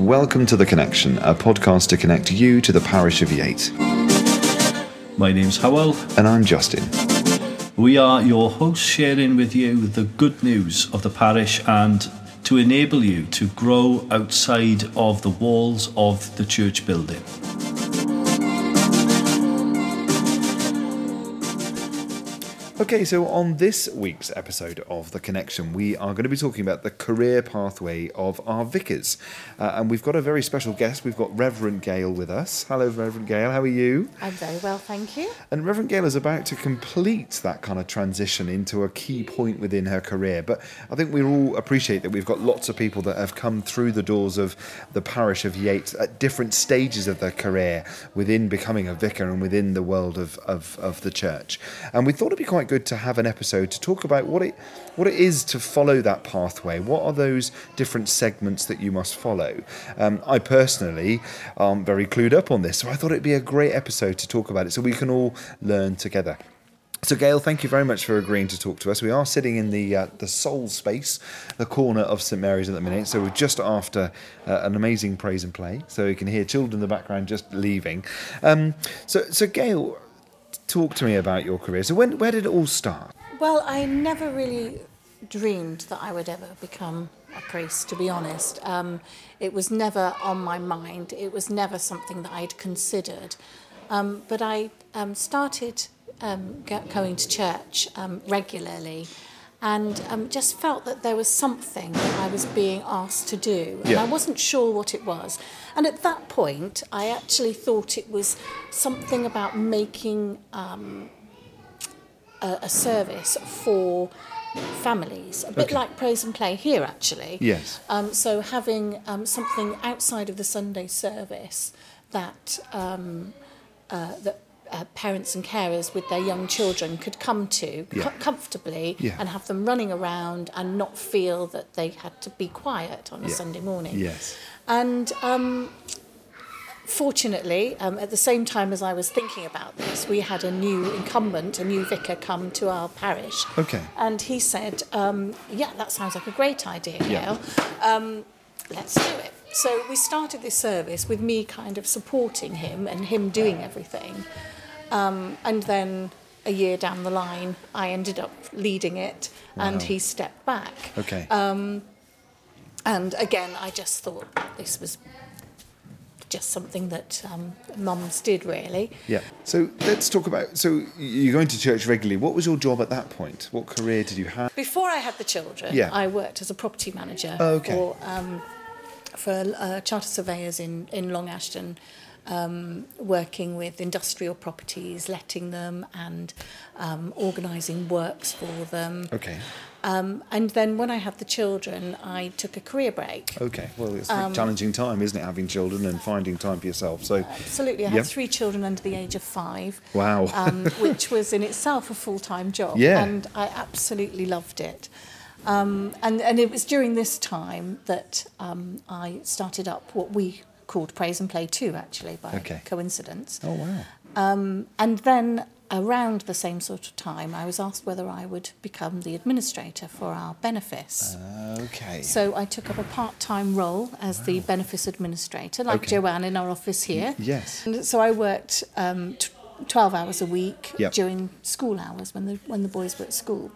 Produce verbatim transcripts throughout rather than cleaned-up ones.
Welcome to The Connection, a podcast to connect you to the parish of Yate. My name's Howell. And I'm Justin. We are your hosts, sharing with you the good news of the parish and to enable you to grow outside of the walls of the church building. Okay, so on this week's episode of The Connection, we are going to be talking about the career pathway of our vicars. Uh, and we've got a very special guest. We've got Reverend Gail with us. Hello, Reverend Gail. How are you? I'm very well, thank you. And Reverend Gail is about to complete that kind of transition into a key point within her career. But I think we all appreciate that we've got lots of people that have come through the doors of the parish of Yate at different stages of their career within becoming a vicar and within the world of, of, of the church. And we thought it'd be quite good to have an episode to talk about what it what it is to follow that pathway. What are those different segments that you must follow? Um, I personally am very clued up on this, so I thought it'd be a great episode to talk about it so we can all learn together. So, Gail, thank you very much for agreeing to talk to us. We are sitting in the uh, the soul space, the corner of St Mary's at the minute. So we're just after uh, an amazing praise and play. So you can hear children in the background just leaving. Um, so, so, Gail, talk to me about your career. So when, where did it all start? Well, I never really dreamed that I would ever become a priest, to be honest. Um, it was never on my mind. It was never something that I'd considered. Um, but I um, started um, going to church um, regularly and um, just felt that there was something that I was being asked to do. And yeah. I wasn't sure what it was. And at that point, I actually thought it was something about making um, a, a service for families, a bit okay. like Praise and Play here, actually. Yes. Um, so having um, something outside of the Sunday service that um, uh, that Uh, parents and carers with their young children could come to yeah. com- comfortably yeah. and have them running around and not feel that they had to be quiet on a yeah. Sunday morning. Yes. And um, fortunately, um, at the same time as I was thinking about this, we had a new incumbent, a new vicar, come to our parish. Okay. And he said, um, yeah, that sounds like a great idea, Gail. Yeah. Um, let's do it. So we started this service with me kind of supporting him and him doing everything. Um, and then a year down the line, I ended up leading it, wow. and he stepped back. Okay. Um, and again, I just thought this was just something that um, mums did, really. Yeah. So let's talk about, so you're going to church regularly. What was your job at that point? What career did you have? Before I had the children, yeah. I worked as a property manager. Oh, okay. Or, um, for uh, charter surveyors in, in Long Ashton, um, working with industrial properties, letting them and um, organising works for them. Okay. Um, and then when I had the children, I took a career break. Okay. Well, it's um, a challenging time, isn't it, having children and finding time for yourself? So absolutely. I yep. had three children under the age of five. Wow. um, which was in itself a full-time job. Yeah. And I absolutely loved it. Um, and, and it was during this time that um, I started up what we called Praise and Play two, actually, by okay. coincidence. Oh, wow. Um, and then around the same sort of time, I was asked whether I would become the administrator for our benefice. Uh, okay. So I took up a part-time role as wow. the benefice administrator, like okay. Joanne in our office here. Yes. And so I worked um, t- twelve hours a week yep. during school hours when the when the boys were at school.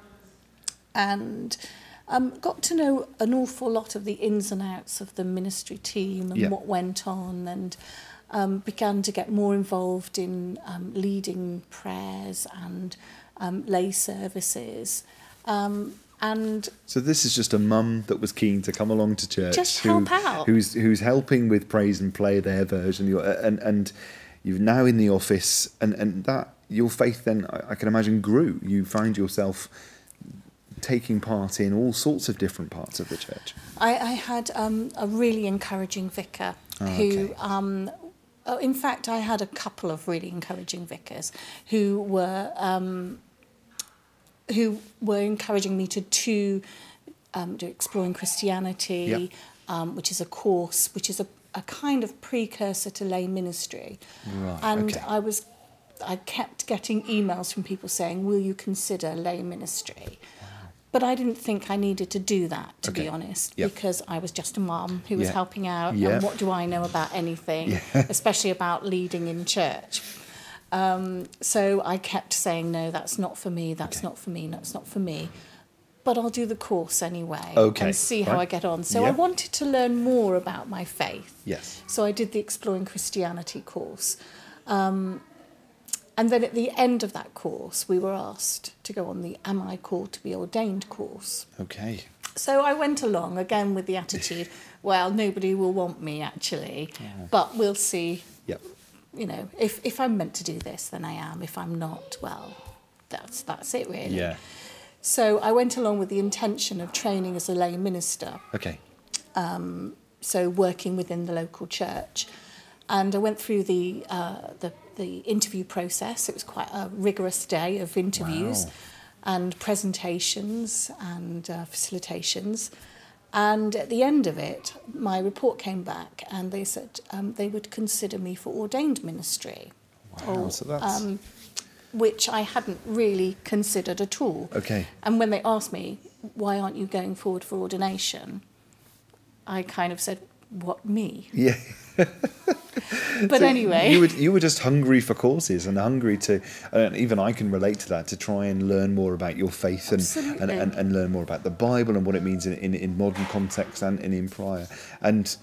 And um, got to know an awful lot of the ins and outs of the ministry team and yeah. what went on, and um, began to get more involved in um, leading prayers and um, lay services. Um, and so this is just a mum that was keen to come along to church. Just help who, out. Who's, who's helping with Praise and Play, their version. And, and you're now in the office, and, and that your faith then, I can imagine, grew. You find yourself taking part in all sorts of different parts of the church. I, I had um, a really encouraging vicar oh, who, okay. um, in fact, I had a couple of really encouraging vicars who were um, who were encouraging me to to, um, do Exploring Christianity, yep. um, which is a course, which is a, a kind of precursor to lay ministry. Right, and okay. I was, I kept getting emails from people saying, "Will you consider lay ministry?" But I didn't think I needed to do that, to okay. be honest, yep. because I was just a mum who was yep. helping out. Yep. And what do I know about anything, yeah. especially about leading in church? Um, so I kept saying, no, that's not for me, that's okay. not for me, that's not for me. But I'll do the course anyway okay. and see how right. I get on. So yep. I wanted to learn more about my faith. Yes. So I did the Exploring Christianity course. Um, and then at the end of that course, we were asked to go on the Am I Called to Be Ordained course. Okay. So I went along, again, with the attitude, well, nobody will want me, actually, yeah. but we'll see. Yep. You know, if, if I'm meant to do this, then I am. If I'm not, well, that's that's it, really. Yeah. So I went along with the intention of training as a lay minister. Okay. Um, so working within the local church. And I went through the, uh, the the interview process. It was quite a rigorous day of interviews wow. and presentations and uh, facilitations. And at the end of it, my report came back and they said um, they would consider me for ordained ministry. Wow, or, so that's... Um, which I hadn't really considered at all. Okay. And when they asked me, why aren't you going forward for ordination? I kind of said, what, me? Yeah. But so anyway, you were you were just hungry for courses and hungry to, and even I can relate to that, to try and learn more about your faith and and, and and learn more about the Bible and what it means in, in, in modern context and in, in prior. And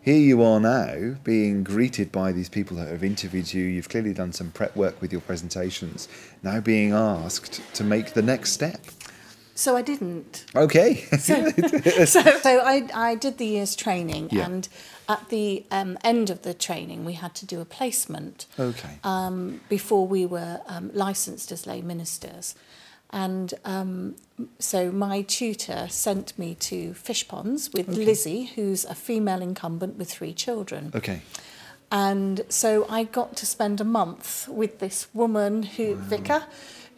here you are now being greeted by these people that have interviewed you. You've clearly done some prep work with your presentations. Now being asked to make the next step. So I didn't. Okay. so so, so I, I did the year's training yeah. and at the um, end of the training we had to do a placement okay. um, before we were um, licensed as lay ministers. And um, so my tutor sent me to Fishponds with okay. Lizzie, who's a female incumbent with three children. Okay. And so I got to spend a month with this woman, who wow. vicar,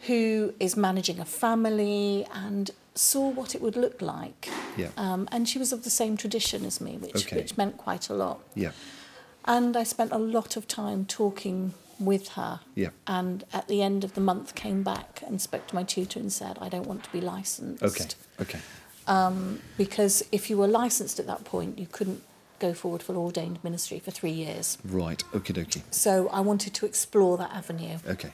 who is managing a family, and saw what it would look like. Yeah. Um, and she was of the same tradition as me, which, okay. which meant quite a lot. Yeah. And I spent a lot of time talking with her. Yeah. And at the end of the month came back and spoke to my tutor and said, I don't want to be licensed. Okay, okay. Um, because if you were licensed at that point, you couldn't go forward for ordained ministry for three years. Right, okie dokie. So I wanted to explore that avenue. Okay.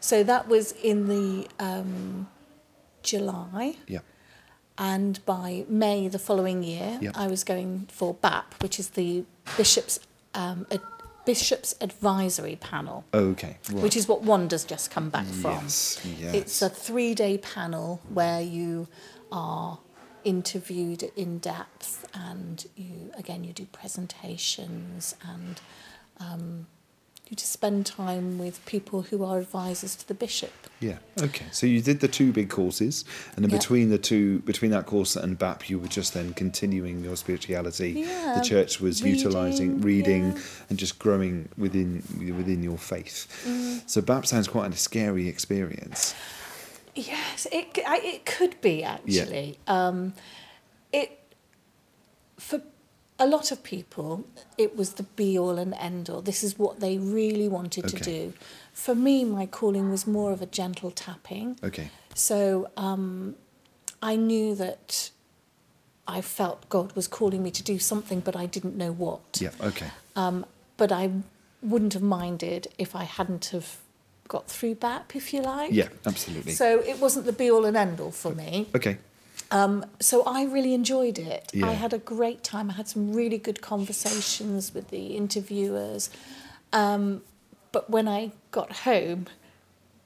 So that was in the um, July. Yeah. And by May the following year, yeah. I was going for B A P, which is the Bishop's um, Ad- Bishop's Advisory Panel. Okay. Right. Which is what Wanda's just come back from. Yes, yes. It's a three-day panel where you are interviewed in depth and, you again, you do presentations and... Um, you just spend time with people who are advisors to the bishop. Yeah, okay. So you did the two big courses, and then yeah. between the two, between that course and B A P, you were just then continuing your spirituality. Yeah. The church was reading, utilising, reading, yeah. and just growing within within your faith. Mm. So B A P sounds quite a scary experience. Yes, it it could be, actually. Yeah. Um, it for. A lot of people, it was the be-all and end-all. This is what they really wanted okay. to do. For me, my calling was more of a gentle tapping. Okay. So um, I knew that I felt God was calling me to do something, but I didn't know what. Yeah, okay. Um, but I wouldn't have minded if I hadn't have got through B A P, if you like. Yeah, absolutely. So it wasn't the be-all and end-all for me. Okay. Um, so I really enjoyed it. Yeah. I had a great time. I had some really good conversations with the interviewers. Um, but when I got home,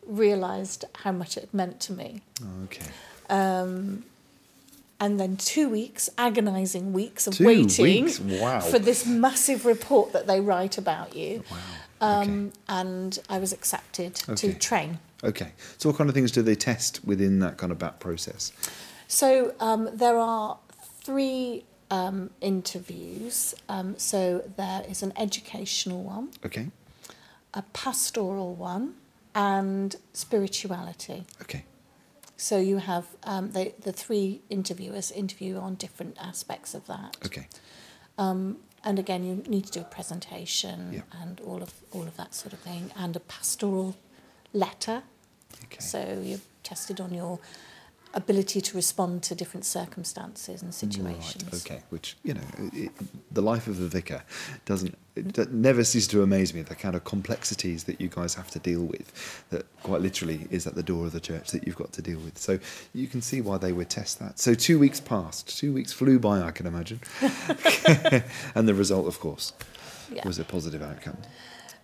realised how much it meant to me. Oh, okay. Um, and then two weeks, agonising weeks of two waiting weeks? Wow. for this massive report that they write about you. Wow. Um, okay. And I was accepted okay. to train. Okay. So what kind of things do they test within that kind of B A P process? So um, there are three um, interviews. Um, so there is an educational one, okay, a pastoral one, and spirituality. Okay. So you have um, the the three interviewers interview on different aspects of that. Okay. Um, and again, you need to do a presentation yeah. and all of all of that sort of thing, and a pastoral letter. Okay. So you're tested on your ability to respond to different circumstances and situations. Right, okay, which, you know, it, the life of a vicar doesn't, it never ceases to amaze me, the kind of complexities that you guys have to deal with, that quite literally is at the door of the church that you've got to deal with. So you can see why they would test that. So two weeks passed, two weeks flew by, I can imagine. And the result, of course, yeah. was a positive outcome.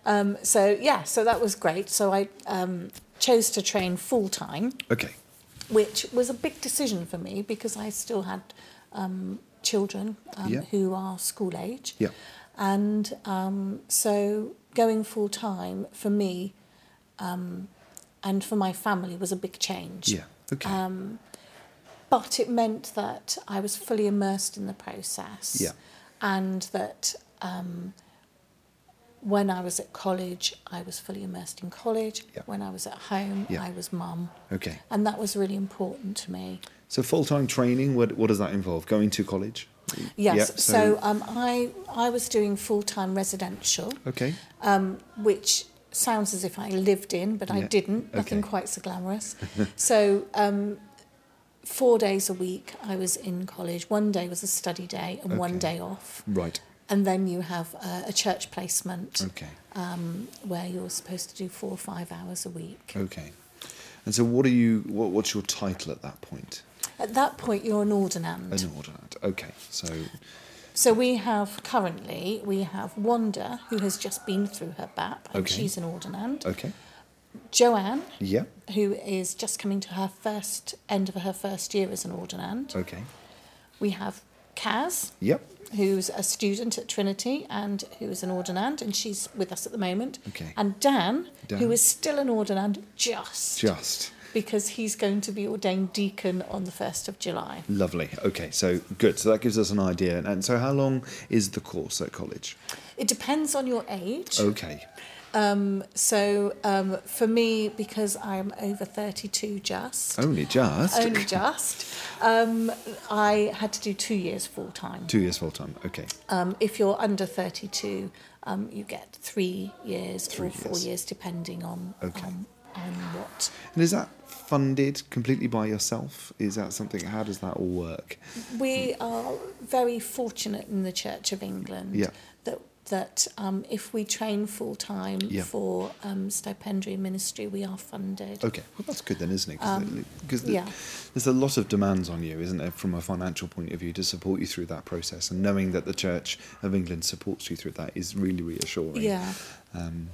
Um, so, yeah, so that was great. So I um, chose to train full-time. Okay. Which was a big decision for me because I still had um, children um, yeah. who are school age. Yeah. And um, so going full-time for me um, and for my family was a big change. Yeah, okay. Um, but it meant that I was fully immersed in the process. Yeah. And that... Um, When I was at college, I was fully immersed in college. Yeah. When I was at home, yeah. I was mum. Okay. And that was really important to me. So full-time training, what, what does that involve? Going to college? Yes. Yeah, so so um, I I was doing full-time residential. Okay. Um, which sounds as if I lived in, but yeah. I didn't. Nothing okay. quite so glamorous. So um, four days a week I was in college. One day was a study day and okay. one day off. Right. And then you have a, a church placement okay. um, where you're supposed to do four or five hours a week. Okay. And so what are you, what, what's your title at that point? At that point, you're an ordinand. An ordinand, okay. So so we have currently, we have Wanda, who has just been through her B A P, and okay. she's an ordinand. Okay. Joanne, yeah. who is just coming to her first, end of her first year as an ordinand. Okay. We have Kaz. Yep. Who's a student at Trinity and who is an ordinand, and she's with us at the moment. Okay. And Dan, Dan, who is still an ordinand, just. Just. Because he's going to be ordained deacon on the first of July. Lovely. Okay, so good. So that gives us an idea. And so how long is the course at college? It depends on your age. Okay. Um, so um, for me, because I'm over thirty-two just... Only just? Only just. Um, I had to do two years full-time. Two years full-time, okay. Um, if you're under thirty-two, um, you get three years three or years. four years, depending on, okay. um, on what. And is that funded completely by yourself? Is that something, how does that all work? We are very fortunate in the Church of England yeah. that... that um, if we train full-time yeah. for um, stipendiary ministry, we are funded. OK, well, that's good then, isn't it? Because um, the, yeah. there's a lot of demands on you, isn't there, from a financial point of view, to support you through that process. And knowing that the Church of England supports you through that is really reassuring. Yeah. Um,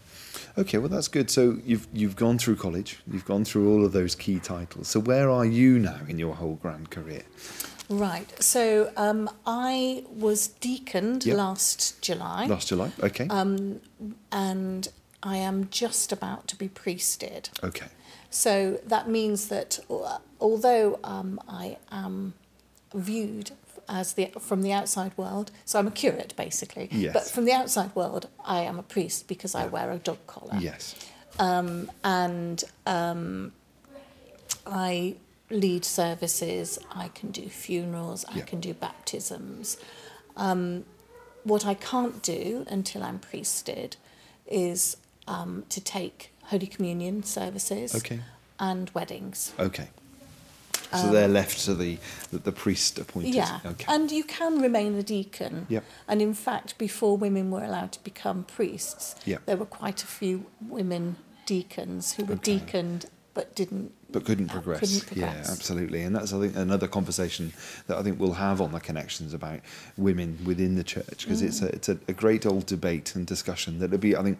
OK, well, that's good. So you've you've gone through college. You've gone through all of those key titles. So where are you now in your whole grand career? Right, so um, I was deaconed yep. last July. Last July, okay. Um, and I am just about to be priested. Okay. So that means that although um, I am viewed as the from the outside world, so I'm a curate basically, yes. but from the outside world I am a priest because I yep. wear a dog collar. Yes. Um, and um, I... lead services, I can do funerals, I yeah. can do baptisms. Um, what I can't do until I'm priested is um, to take Holy Communion services okay. and weddings. Okay. So um, they're left to the, the, the priest appointed. Yeah, okay. And you can remain a deacon. Yeah. And in fact, before women were allowed to become priests, yeah. there were quite a few women deacons who were okay. deaconed but didn't But couldn't progress. couldn't progress. Yeah, absolutely. And that's, I think, another conversation that I think we'll have on the Connections about women within the church, because mm. it's, a, it's a, a great old debate and discussion that would be, I think,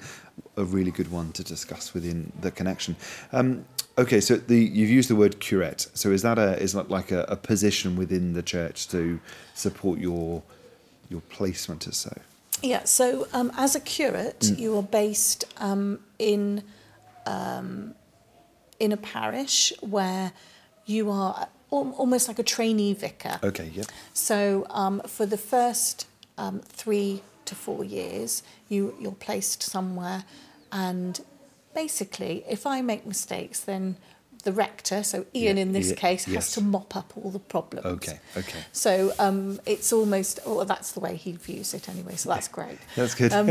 a really good one to discuss within the Connection. Um, okay, so the, you've used the word curate. So is that a is that like a, a position within the church to support your your placement or so? Yeah, so um, as a curate, mm. you are based um, in... Um, in a parish where you are almost like a trainee vicar. Okay, yeah. So um, for the first um, three to four years, you, you're placed somewhere, and basically, if I make mistakes, then the rector, so Ian yeah, in this yeah, case, yes. has to mop up all the problems. Okay, okay. So um, it's almost, oh, that's the way he views it anyway, so that's great. That's good. Um,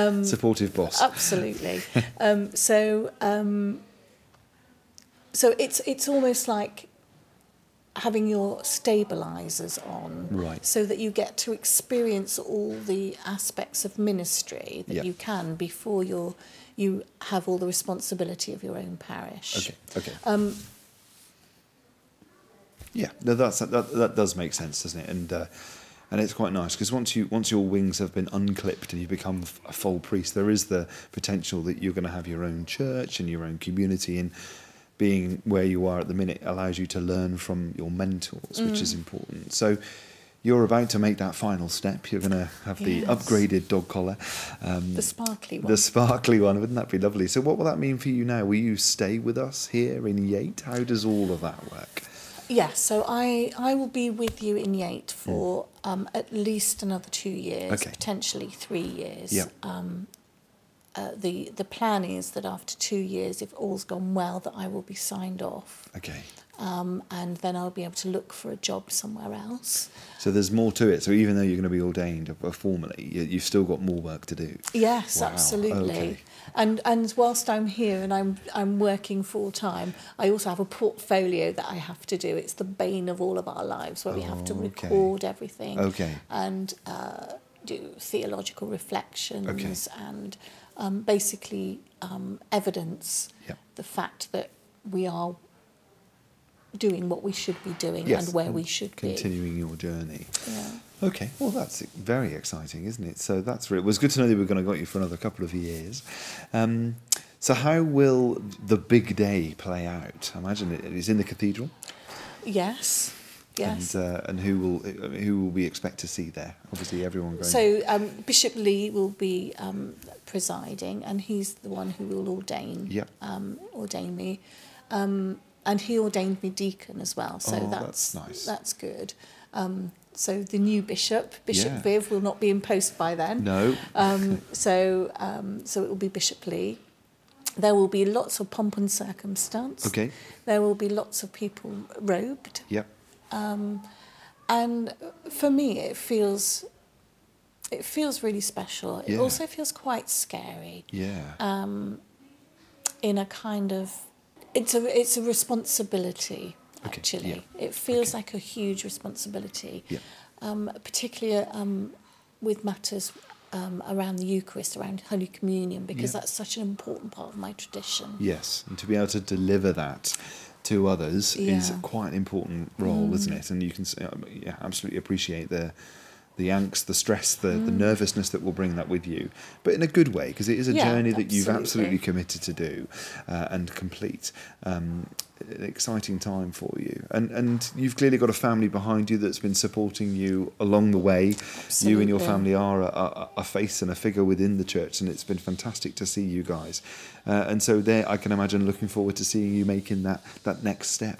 um, Supportive boss. Absolutely. um, so... Um, So it's it's almost like having your stabilisers on, right, so that you get to experience all the aspects of ministry that yep. you can before you're, you have all the responsibility of your own parish. Okay, okay. Um, yeah, that's, that, that does make sense, doesn't it? And uh, and it's quite nice, because once you once your wings have been unclipped and you become a full priest, there is the potential that you're going to have your own church and your own community, and being where you are at the minute allows you to learn from your mentors, mm. which is important. So you're about to make that final step. You're going to have yes. the upgraded dog collar. Um, the sparkly one. The sparkly one. Wouldn't that be lovely? So what will that mean for you now? Will you stay with us here in Yate? How does all of that work? Yes, yeah, so I, I will be with you in Yate for mm. um, at least another two years, okay. potentially three years. Yeah. Um, Uh, the the plan is that after two years, if all's gone well, that I will be signed off. Okay. Um, and then I'll be able to look for a job somewhere else. So there's more to it. So even though you're going to be ordained formally, you've still got more work to do. Yes, wow. absolutely. Okay. And and whilst I'm here and I'm I'm working full time, I also have a portfolio that I have to do. It's the bane of all of our lives, where oh, we have to record okay. everything. Okay. And uh, do theological reflections okay. and. Um, basically um, evidence yep. the fact that we are doing what we should be doing yes, and where and we should continuing be. Continuing your journey. Yeah. Okay, well, that's very exciting, isn't it? So that's really, it was good to know that we were going to got you for another couple of years. Um, so how will the big day play out? I imagine it is in the cathedral? Yes. Yes. And, uh, and who will who will we expect to see there? Obviously, everyone going. So um, Bishop Lee will be um, presiding, and he's the one who will ordain. Yep. Um, ordain me, um, and he ordained me deacon as well. So oh, that's, that's nice. That's good. Um, so the new bishop, Bishop yeah. Viv, will not be in post by then. No. um, so um, so it will be Bishop Lee. There will be lots of pomp and circumstance. Okay. There will be lots of people robed. Yep. Um, and for me, it feels it feels really special. It yeah. also feels quite scary. Yeah. Um, in a kind of it's a it's a responsibility okay. actually. Yeah. It feels okay. like a huge responsibility. Yeah. Um, particularly um, with matters um, around the Eucharist, around Holy Communion, because yeah. that's such an important part of my tradition. Yes, and to be able to deliver that to others yeah. is quite an important role, mm. isn't it? And you can yeah, absolutely appreciate the the angst, the stress, the, mm. the nervousness that will bring that with you, but in a good way, because it is a yeah, journey that absolutely. You've absolutely committed to do uh, and complete. Um, an exciting time for you. And and you've clearly got a family behind you that's been supporting you along the way. Absolutely. You and your family are a, a, a face and a figure within the church, and it's been fantastic to see you guys. Uh, and so there, I can imagine looking forward to seeing you making that, that next step.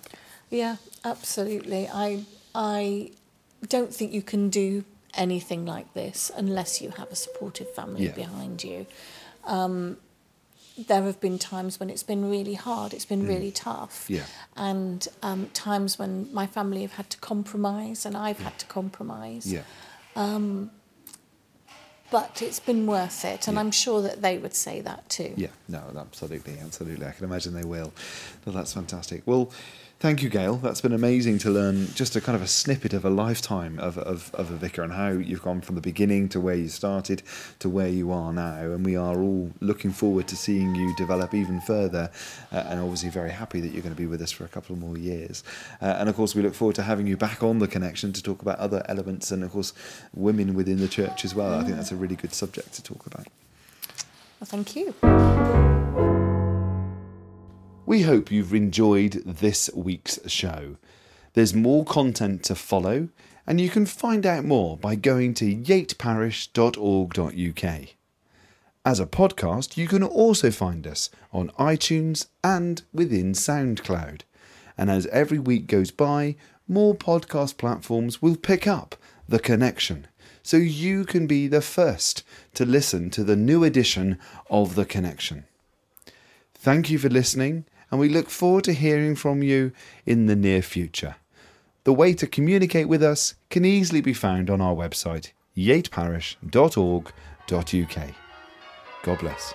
Yeah, absolutely. I I don't think you can do anything like this unless you have a supportive family yeah. behind you. Um, there have been times when it's been really hard, it's been mm. really tough, yeah. and um, times when my family have had to compromise and I've yeah. had to compromise. Yeah. Um, but it's been worth it, and yeah. I'm sure that they would say that too. Yeah, no, absolutely, absolutely. I can imagine they will. No, that's fantastic. Well, thank you, Gail. That's been amazing to learn just a kind of a snippet of a lifetime of, of, of a vicar, and how you've gone from the beginning to where you started to where you are now. And we are all looking forward to seeing you develop even further, uh, and obviously very happy that you're going to be with us for a couple more years. Uh, and of course, we look forward to having you back on The Connection to talk about other elements, and of course, women within the church as well. I think that's a really good subject to talk about. Well, thank you. We hope you've enjoyed this week's show. There's more content to follow, and you can find out more by going to yate parish dot org dot U K. As a podcast, you can also find us on iTunes and within SoundCloud. And as every week goes by, more podcast platforms will pick up The Connection, so you can be the first to listen to the new edition of The Connection. Thank you for listening, and we look forward to hearing from you in the near future. The way to communicate with us can easily be found on our website, yate parish dot org dot U K. God bless.